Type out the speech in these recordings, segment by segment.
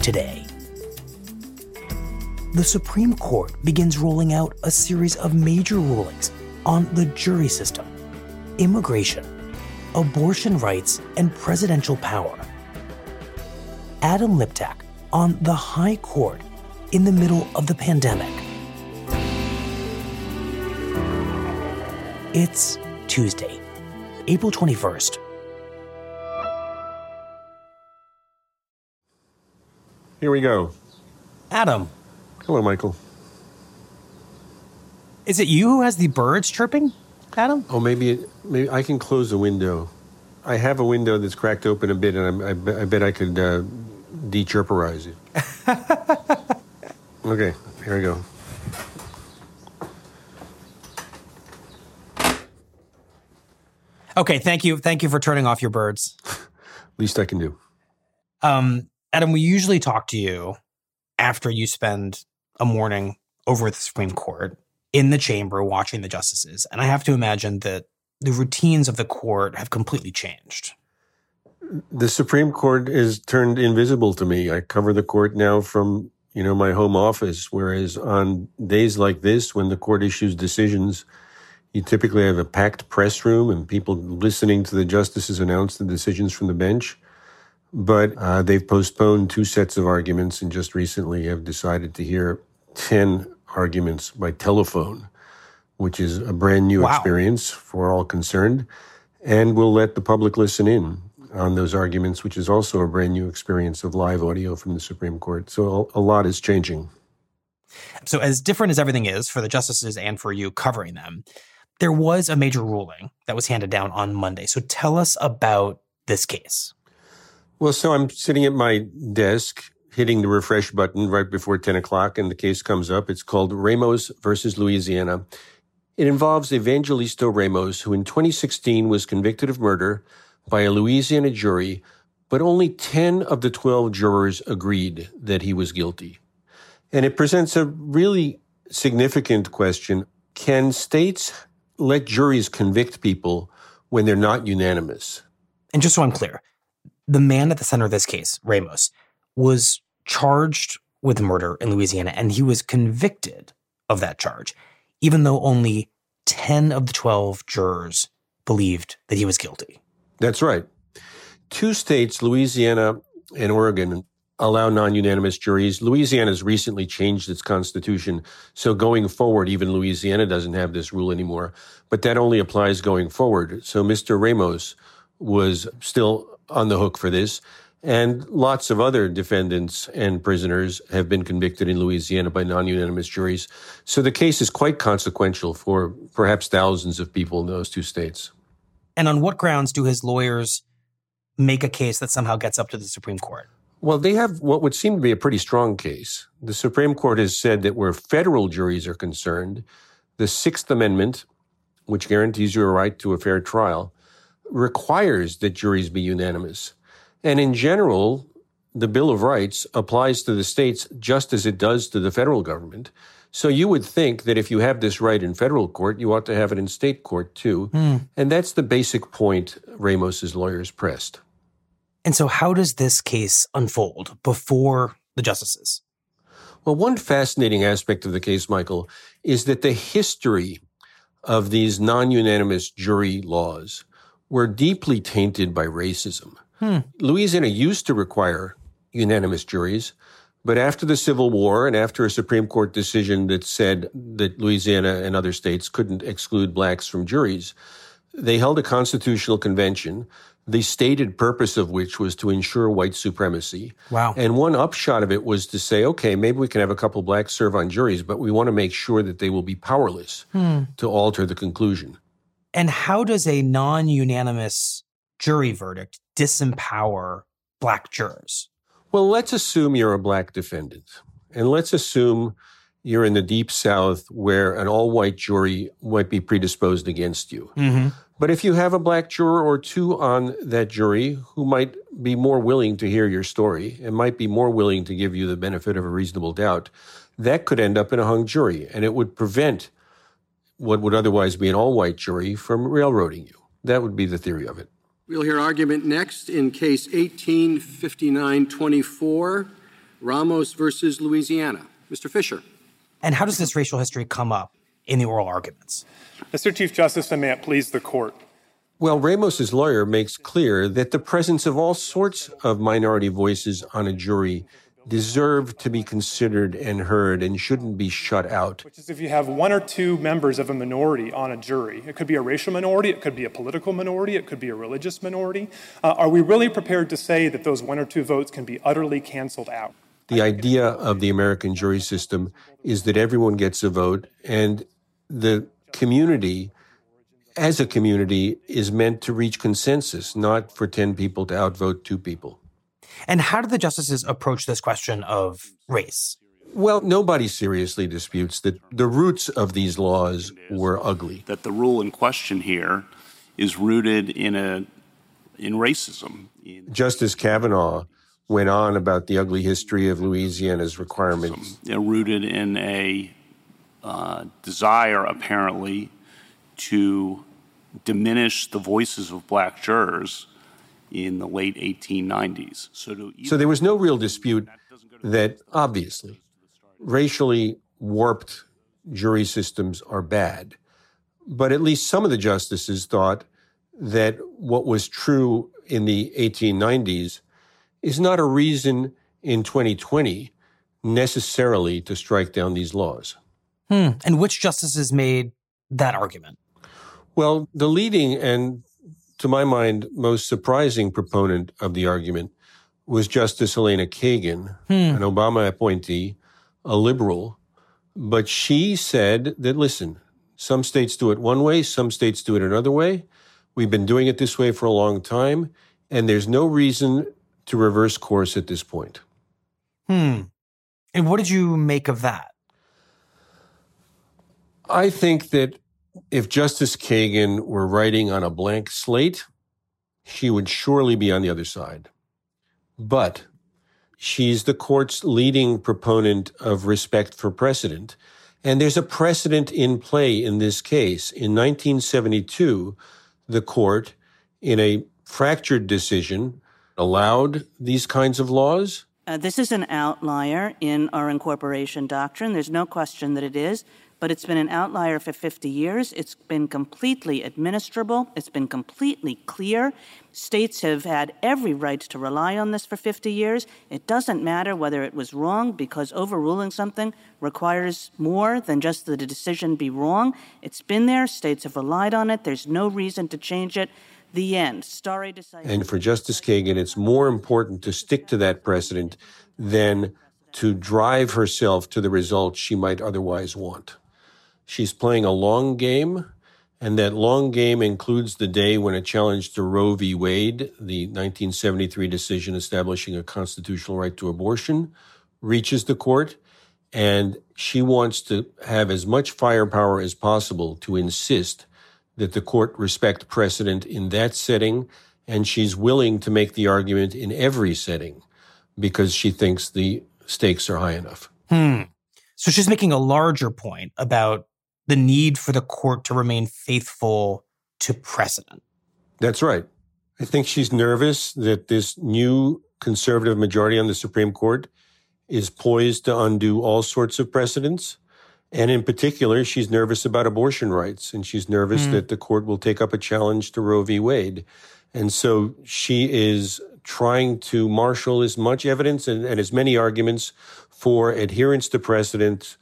Today, the Supreme Court begins rolling out a series of major rulings on the jury system, immigration, abortion rights, and presidential power. Adam Liptak on the High Court in the middle of the pandemic. It's Tuesday, April 21st. Here we go. Adam. Hello, Michael. Is it you who has the birds chirping, Adam? Oh, maybe I can close the window. I have a window that's cracked open a bit, and I bet I could de-chirperize it. Okay, here we go. Okay, thank you. Thank you for turning off your birds. Least I can do. Adam, we usually talk to you after you spend a morning over at the Supreme Court in the chamber watching the justices. And I have to imagine that the routines of the court have completely changed. The Supreme Court is turned invisible to me. I cover the court now from, my home office, whereas on days like this, when the court issues decisions, you typically have a packed press room and people listening to the justices announce the decisions from the bench. But they've postponed two sets of arguments and just recently have decided to hear 10 arguments by telephone, which is a brand new experience for all concerned. And we'll let the public listen in on those arguments, which is also a brand new experience of live audio from the Supreme Court. So a lot is changing. So as different as everything is for the justices and for you covering them, there was a major ruling that was handed down on Monday. So tell us about this case. Well, so I'm sitting at my desk, hitting the refresh button right before 10 o'clock, and the case comes up. It's called Ramos versus Louisiana. It involves Evangelisto Ramos, who in 2016 was convicted of murder by a Louisiana jury, but only 10 of the 12 jurors agreed that he was guilty. And it presents a really significant question. Can states let juries convict people when they're not unanimous? And just so I'm clear, the man at the center of this case, Ramos, was charged with murder in Louisiana, and he was convicted of that charge, even though only 10 of the 12 jurors believed that he was guilty. That's right. Two states, Louisiana and Oregon, allow non-unanimous juries. Louisiana's recently changed its constitution, so going forward, even Louisiana doesn't have this rule anymore, but that only applies going forward. So Mr. Ramos was still on the hook for this. And lots of other defendants and prisoners have been convicted in Louisiana by non-unanimous juries. So the case is quite consequential for perhaps thousands of people in those two states. And on what grounds do his lawyers make a case that somehow gets up to the Supreme Court? Well, they have what would seem to be a pretty strong case. The Supreme Court has said that where federal juries are concerned, the Sixth Amendment, which guarantees you a right to a fair trial, requires that juries be unanimous. And in general, the Bill of Rights applies to the states just as it does to the federal government. So you would think that if you have this right in federal court, you ought to have it in state court too. Mm. And that's the basic point Ramos's lawyers pressed. And so how does this case unfold before the justices? Well, one fascinating aspect of the case, Michael, is that the history of these non-unanimous jury laws were deeply tainted by racism. Louisiana used to require unanimous juries, but after the Civil War and after a Supreme Court decision that said that Louisiana and other states couldn't exclude blacks from juries, they held a constitutional convention, the stated purpose of which was to ensure white supremacy. Wow. And one upshot of it was to say, okay, maybe we can have a couple blacks serve on juries, but we want to make sure that they will be powerless to alter the conclusion. And how does a non-unanimous jury verdict disempower black jurors? Well, let's assume you're a black defendant. And let's assume you're in the Deep South where an all-white jury might be predisposed against you. Mm-hmm. But if you have a black juror or two on that jury who might be more willing to hear your story and might be more willing to give you the benefit of a reasonable doubt, that could end up in a hung jury. And it would prevent what would otherwise be an all-white jury from railroading you. That would be the theory of it. We'll hear argument next in Case 18-5924, Ramos versus Louisiana. Mr. Fisher. And how does this racial history come up in the oral arguments? Mr. Chief Justice, and may it please the court. Well, Ramos's lawyer makes clear that the presence of all sorts of minority voices on a jury deserve to be considered and heard and shouldn't be shut out. Which is if you have one or two members of a minority on a jury, it could be a racial minority, it could be a political minority, it could be a religious minority. Are we really prepared to say that those one or two votes can be utterly canceled out? The idea of the American jury system is that everyone gets a vote and the community as a community is meant to reach consensus, not for 10 people to outvote 2 people. And how do the justices approach this question of race? Well, nobody seriously disputes that the roots of these laws were ugly. That the rule in question here is rooted in racism. Justice Kavanaugh went on about the ugly history of Louisiana's requirements. They're rooted in a desire, apparently, to diminish the voices of black jurors in the late 1890s. So there was no real dispute that, obviously, racially warped jury systems are bad. But at least some of the justices thought that what was true in the 1890s is not a reason in 2020 necessarily to strike down these laws. And which justices made that argument? Well, the leading and, to my mind, most surprising proponent of the argument was Justice Elena Kagan, an Obama appointee, a liberal. But she said that, listen, some states do it one way, some states do it another way. We've been doing it this way for a long time, and there's no reason to reverse course at this point. And what did you make of that? I think that if Justice Kagan were writing on a blank slate, she would surely be on the other side. But she's the court's leading proponent of respect for precedent. And there's a precedent in play in this case. In 1972, the court, in a fractured decision, allowed these kinds of laws? This is an outlier in our incorporation doctrine. There's no question that it is, but it's been an outlier for 50 years. It's been completely administrable. It's been completely clear. States have had every right to rely on this for 50 years. It doesn't matter whether it was wrong because overruling something requires more than just that the decision be wrong. It's been there. States have relied on it. There's no reason to change it. The end. Stare decisis. And for Justice Kagan, it's more important to stick to that precedent than to drive herself to the results she might otherwise want. She's playing a long game, and that long game includes the day when a challenge to Roe v. Wade, the 1973 decision establishing a constitutional right to abortion, reaches the court, and she wants to have as much firepower as possible to insist that the court respect precedent in that setting, and she's willing to make the argument in every setting because she thinks the stakes are high enough. So she's making a larger point about the need for the court to remain faithful to precedent. That's right. I think she's nervous that this new conservative majority on the Supreme Court is poised to undo all sorts of precedents. And in particular, she's nervous about abortion rights, and she's nervous that the court will take up a challenge to Roe v. Wade. And so she is trying to marshal as much evidence and as many arguments for adherence to precedent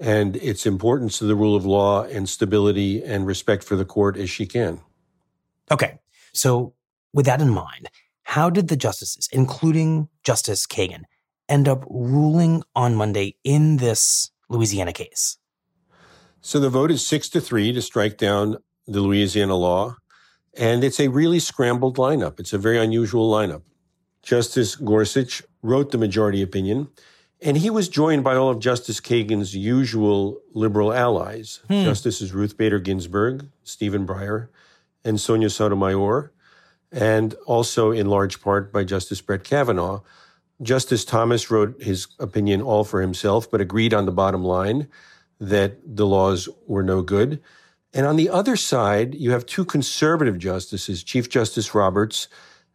and its importance to the rule of law and stability and respect for the court as she can. Okay. So with that in mind, how did the justices, including Justice Kagan, end up ruling on Monday in this Louisiana case? So the vote is 6-3 to strike down the Louisiana law. And it's a really scrambled lineup. It's a very unusual lineup. Justice Gorsuch wrote the majority opinion, and he was joined by all of Justice Kagan's usual liberal allies, Justices Ruth Bader Ginsburg, Stephen Breyer, and Sonia Sotomayor, and also in large part by Justice Brett Kavanaugh. Justice Thomas wrote his opinion all for himself, but agreed on the bottom line that the laws were no good. And on the other side, you have two conservative justices, Chief Justice Roberts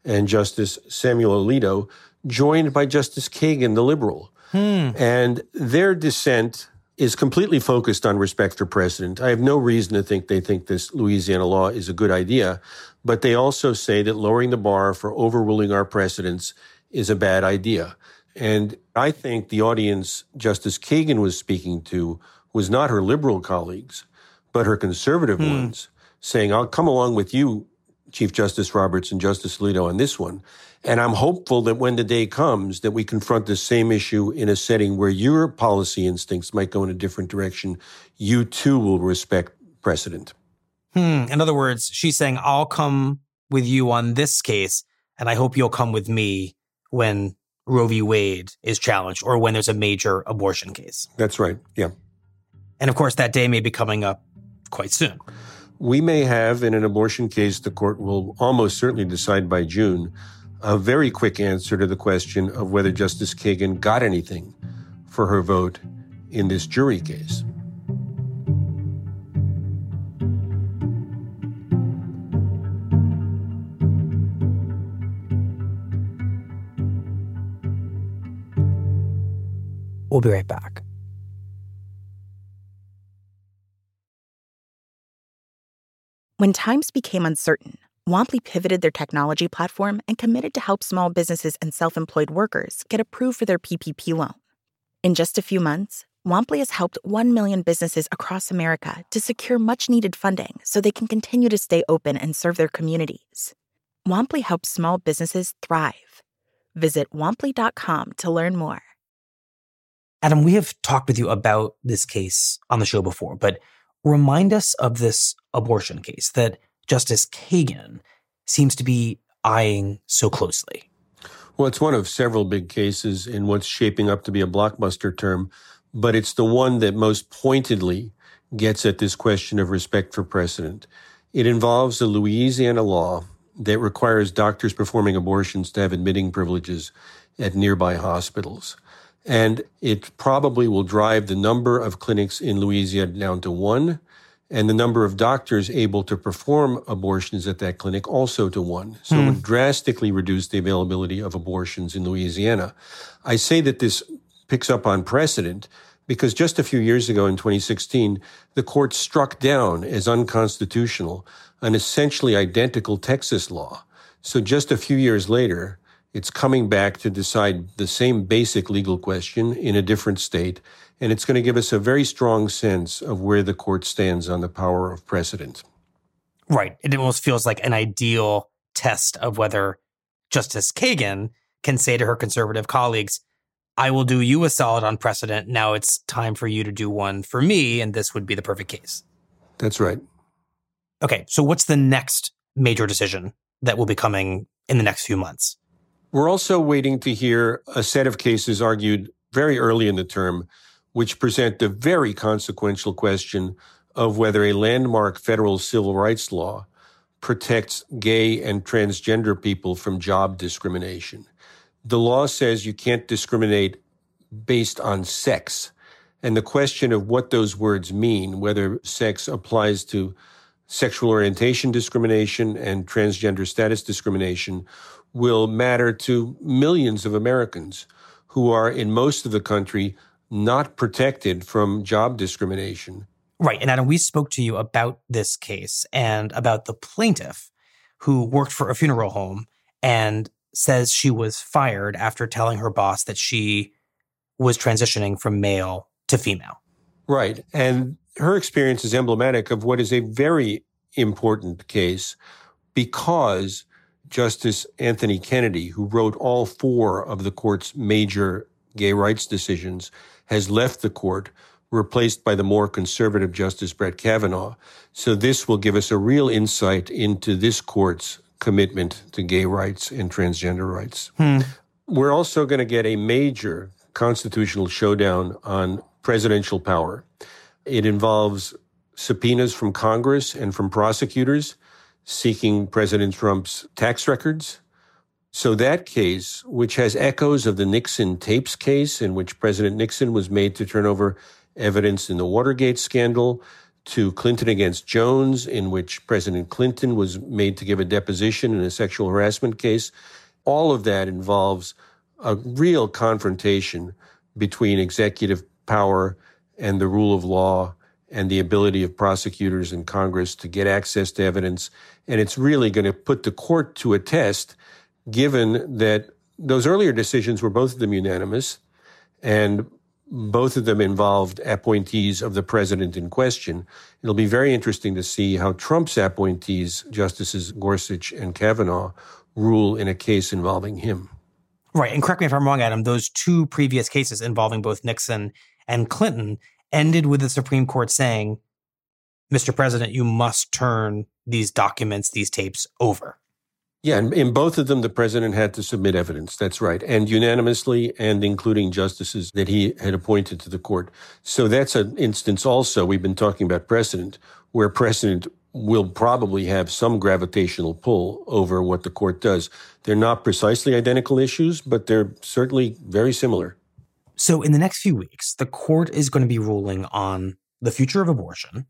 and Justice Samuel Alito, joined by Justice Kagan, the liberal. And their dissent is completely focused on respect for precedent. I have no reason to think they think this Louisiana law is a good idea, but they also say that lowering the bar for overruling our precedents is a bad idea. And I think the audience Justice Kagan was speaking to was not her liberal colleagues, but her conservative ones, saying, I'll come along with you, Chief Justice Roberts and Justice Alito, on this one. And I'm hopeful that when the day comes that we confront the same issue in a setting where your policy instincts might go in a different direction, you too will respect precedent. In other words, she's saying, I'll come with you on this case, and I hope you'll come with me when Roe v. Wade is challenged or when there's a major abortion case. That's right, yeah. And of course, that day may be coming up quite soon. We may have, in an abortion case, the court will almost certainly decide by June, a very quick answer to the question of whether Justice Kagan got anything for her vote in this jury case. We'll be right back. When times became uncertain, Womply pivoted their technology platform and committed to help small businesses and self-employed workers get approved for their PPP loan. In just a few months, Womply has helped 1 million businesses across America to secure much-needed funding so they can continue to stay open and serve their communities. Womply helps small businesses thrive. Visit womply.com to learn more. Adam, we have talked with you about this case on the show before, but remind us of this abortion case that Justice Kagan seems to be eyeing so closely. Well, it's one of several big cases in what's shaping up to be a blockbuster term, but it's the one that most pointedly gets at this question of respect for precedent. It involves a Louisiana law that requires doctors performing abortions to have admitting privileges at nearby hospitals. And it probably will drive the number of clinics in Louisiana down to one, and the number of doctors able to perform abortions at that clinic also to one. So it would drastically reduce the availability of abortions in Louisiana. I say that this picks up on precedent because just a few years ago in 2016, the court struck down as unconstitutional an essentially identical Texas law. So just a few years later, it's coming back to decide the same basic legal question in a different state, and it's going to give us a very strong sense of where the court stands on the power of precedent. Right. It almost feels like an ideal test of whether Justice Kagan can say to her conservative colleagues, I will do you a solid on precedent. Now it's time for you to do one for me, and this would be the perfect case. That's right. Okay. So what's the next major decision that will be coming in the next few months? We're also waiting to hear a set of cases argued very early in the term, which present the very consequential question of whether a landmark federal civil rights law protects gay and transgender people from job discrimination. The law says you can't discriminate based on sex. And the question of what those words mean, whether sex applies to sexual orientation discrimination and transgender status discrimination, will matter to millions of Americans who are, in most of the country, not protected from job discrimination. Right. And Adam, we spoke to you about this case and about the plaintiff who worked for a funeral home and says she was fired after telling her boss that she was transitioning from male to female. Right. And her experience is emblematic of what is a very important case because Justice Anthony Kennedy, who wrote all four of the court's major gay rights decisions, has left the court, replaced by the more conservative Justice Brett Kavanaugh. So this will give us a real insight into this court's commitment to gay rights and transgender rights. We're also going to get a major constitutional showdown on presidential power. It involves subpoenas from Congress and from prosecutors seeking President Trump's tax records. So that case, which has echoes of the Nixon tapes case in which President Nixon was made to turn over evidence in the Watergate scandal, to Clinton against Jones, in which President Clinton was made to give a deposition in a sexual harassment case. All of that involves a real confrontation between executive power and the rule of law and the ability of prosecutors and Congress to get access to evidence. And it's really going to put the court to a test, given that those earlier decisions were both of them unanimous, and both of them involved appointees of the president in question. It'll be very interesting to see how Trump's appointees, Justices Gorsuch and Kavanaugh, rule in a case involving him. Right. And correct me if I'm wrong, Adam, those two previous cases involving both Nixon and Clinton ended with the Supreme Court saying, Mr. President, you must turn these documents, these tapes over. Yeah, and in both of them, the president had to submit evidence. That's right. And unanimously, and including justices that he had appointed to the court. So that's an instance also, we've been talking about precedent, where precedent will probably have some gravitational pull over what the court does. They're not precisely identical issues, but they're certainly very similar. So in the next few weeks, the court is going to be ruling on the future of abortion,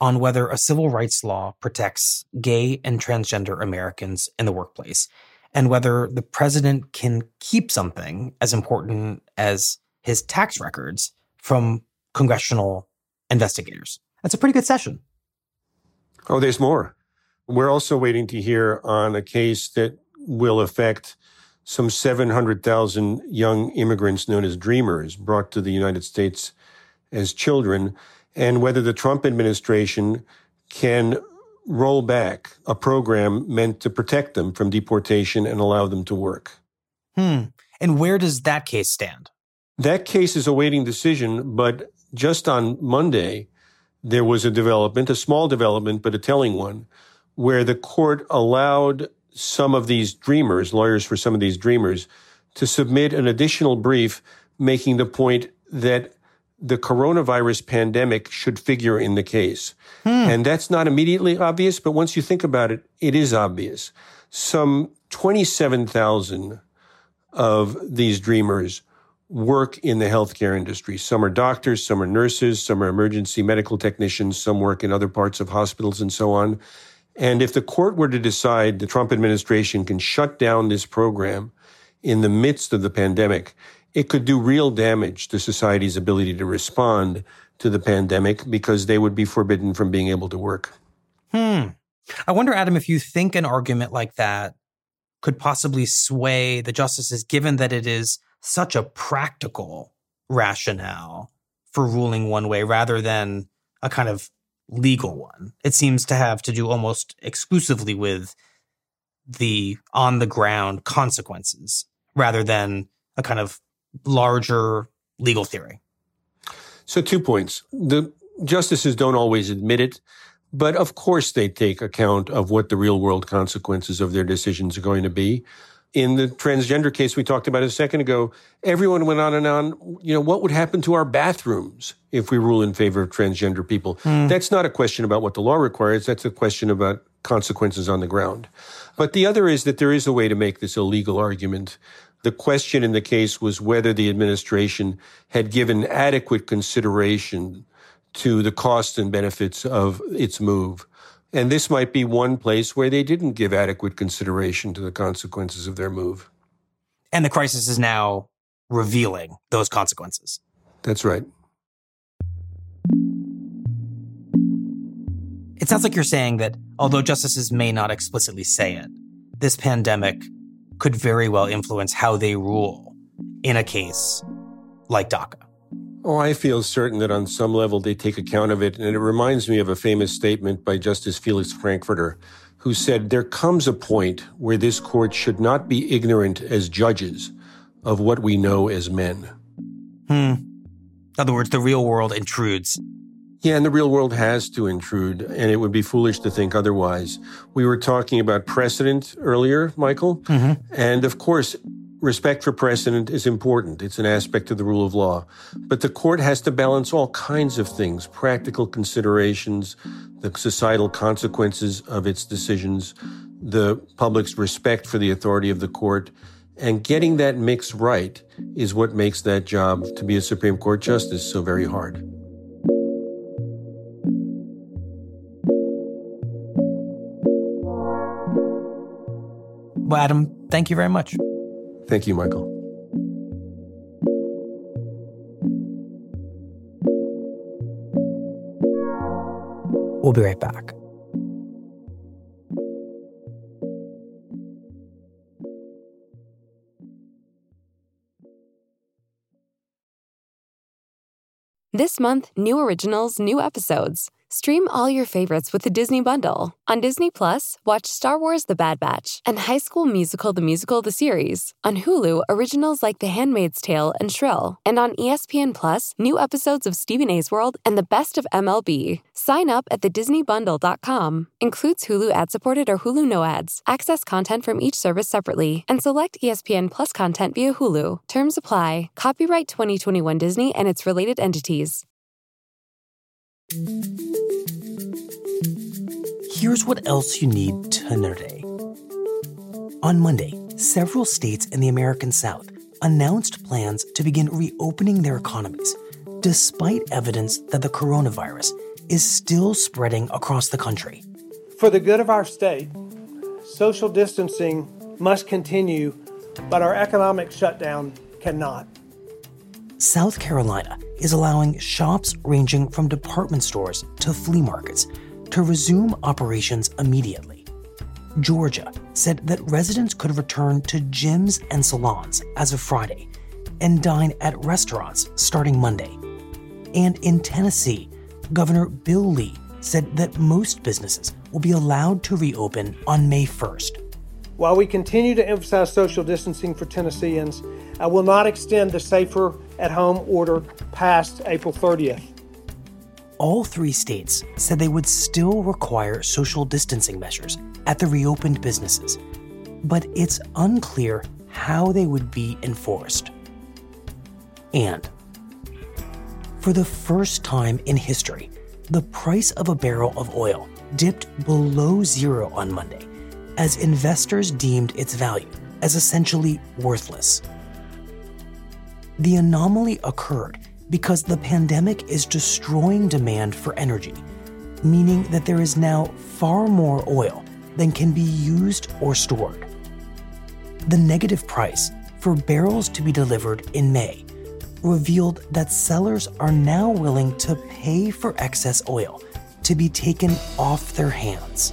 on whether a civil rights law protects gay and transgender Americans in the workplace, and whether the president can keep something as important as his tax records from congressional investigators. That's a pretty good session. Oh, there's more. We're also waiting to hear on a case that will affect some 700,000 young immigrants known as DREAMers brought to the United States as children, and whether the Trump administration can roll back a program meant to protect them from deportation and allow them to work. And where does that case stand? That case is awaiting decision, but just on Monday, there was a development, a small development, but a telling one, where the court allowed some of these DREAMers, lawyers for some of these DREAMers, to submit an additional brief making the point that the coronavirus pandemic should figure in the case. And that's not immediately obvious, but once you think about it, it is obvious. Some 27,000 of these DREAMers work in the healthcare industry. Some are doctors, some are nurses, some are emergency medical technicians, some work in other parts of hospitals and so on. And if the court were to decide the Trump administration can shut down this program in the midst of the pandemic, it could do real damage to society's ability to respond to the pandemic because they would be forbidden from being able to work. I wonder, Adam, if you think an argument like that could possibly sway the justices, given that it is such a practical rationale for ruling one way rather than a kind of legal one. It seems to have to do almost exclusively with the on-the-ground consequences rather than a kind of larger legal theory. So 2 points. The justices don't always admit it, but of course they take account of what the real-world consequences of their decisions are going to be. In the transgender case we talked about a second ago, everyone went on and on, what would happen to our bathrooms if we rule in favor of transgender people? That's not a question about what the law requires. That's a question about consequences on the ground. But the other is that there is a way to make this a legal argument. The question in the case was whether the administration had given adequate consideration to the costs and benefits of its move. And this might be one place where they didn't give adequate consideration to the consequences of their move. And the crisis is now revealing those consequences. That's right. It sounds like you're saying that although justices may not explicitly say it, this pandemic could very well influence how they rule in a case like DACA. Oh, I feel certain that on some level they take account of it. And it reminds me of a famous statement by Justice Felix Frankfurter, who said, there comes a point where this court should not be ignorant as judges of what we know as men. In other words, the real world intrudes. Yeah, and the real world has to intrude, and it would be foolish to think otherwise. We were talking about precedent earlier, Michael, and of course, respect for precedent is important. It's an aspect of the rule of law. But the court has to balance all kinds of things, practical considerations, the societal consequences of its decisions, the public's respect for the authority of the court. And getting that mix right is what makes that job to be a Supreme Court justice so very hard. Well, Adam, thank you very much. Thank you, Michael. We'll be right back. This month, new originals, new episodes. Stream all your favorites with the Disney Bundle. On Disney Plus, watch Star Wars The Bad Batch and High School Musical: The Musical: The Series. On Hulu, originals like The Handmaid's Tale and Shrill. And on ESPN Plus, new episodes of Stephen A's World and The Best of MLB. Sign up at thedisneybundle.com. Includes Hulu ad-supported or Hulu no ads. Access content from each service separately and select ESPN Plus content via Hulu. Terms apply. Copyright 2021 Disney and its related entities. Here's what else you need to know today. On Monday, several states in the American South announced plans to begin reopening their economies, despite evidence that the coronavirus is still spreading across the country. For the good of our state, social distancing must continue, but our economic shutdown cannot. South Carolina is allowing shops ranging from department stores to flea markets to resume operations immediately. Georgia said that residents could return to gyms and salons as of Friday and dine at restaurants starting Monday. And in Tennessee, Governor Bill Lee said that most businesses will be allowed to reopen on May 1st. While we continue to emphasize social distancing for Tennesseans, I will not extend the safer at-home order past April 30th. All three states said they would still require social distancing measures at the reopened businesses, but it's unclear how they would be enforced. And for the first time in history, the price of a barrel of oil dipped below zero on Monday as investors deemed its value as essentially worthless. The anomaly occurred because the pandemic is destroying demand for energy, meaning that there is now far more oil than can be used or stored. The negative price for barrels to be delivered in May revealed that sellers are now willing to pay for excess oil to be taken off their hands.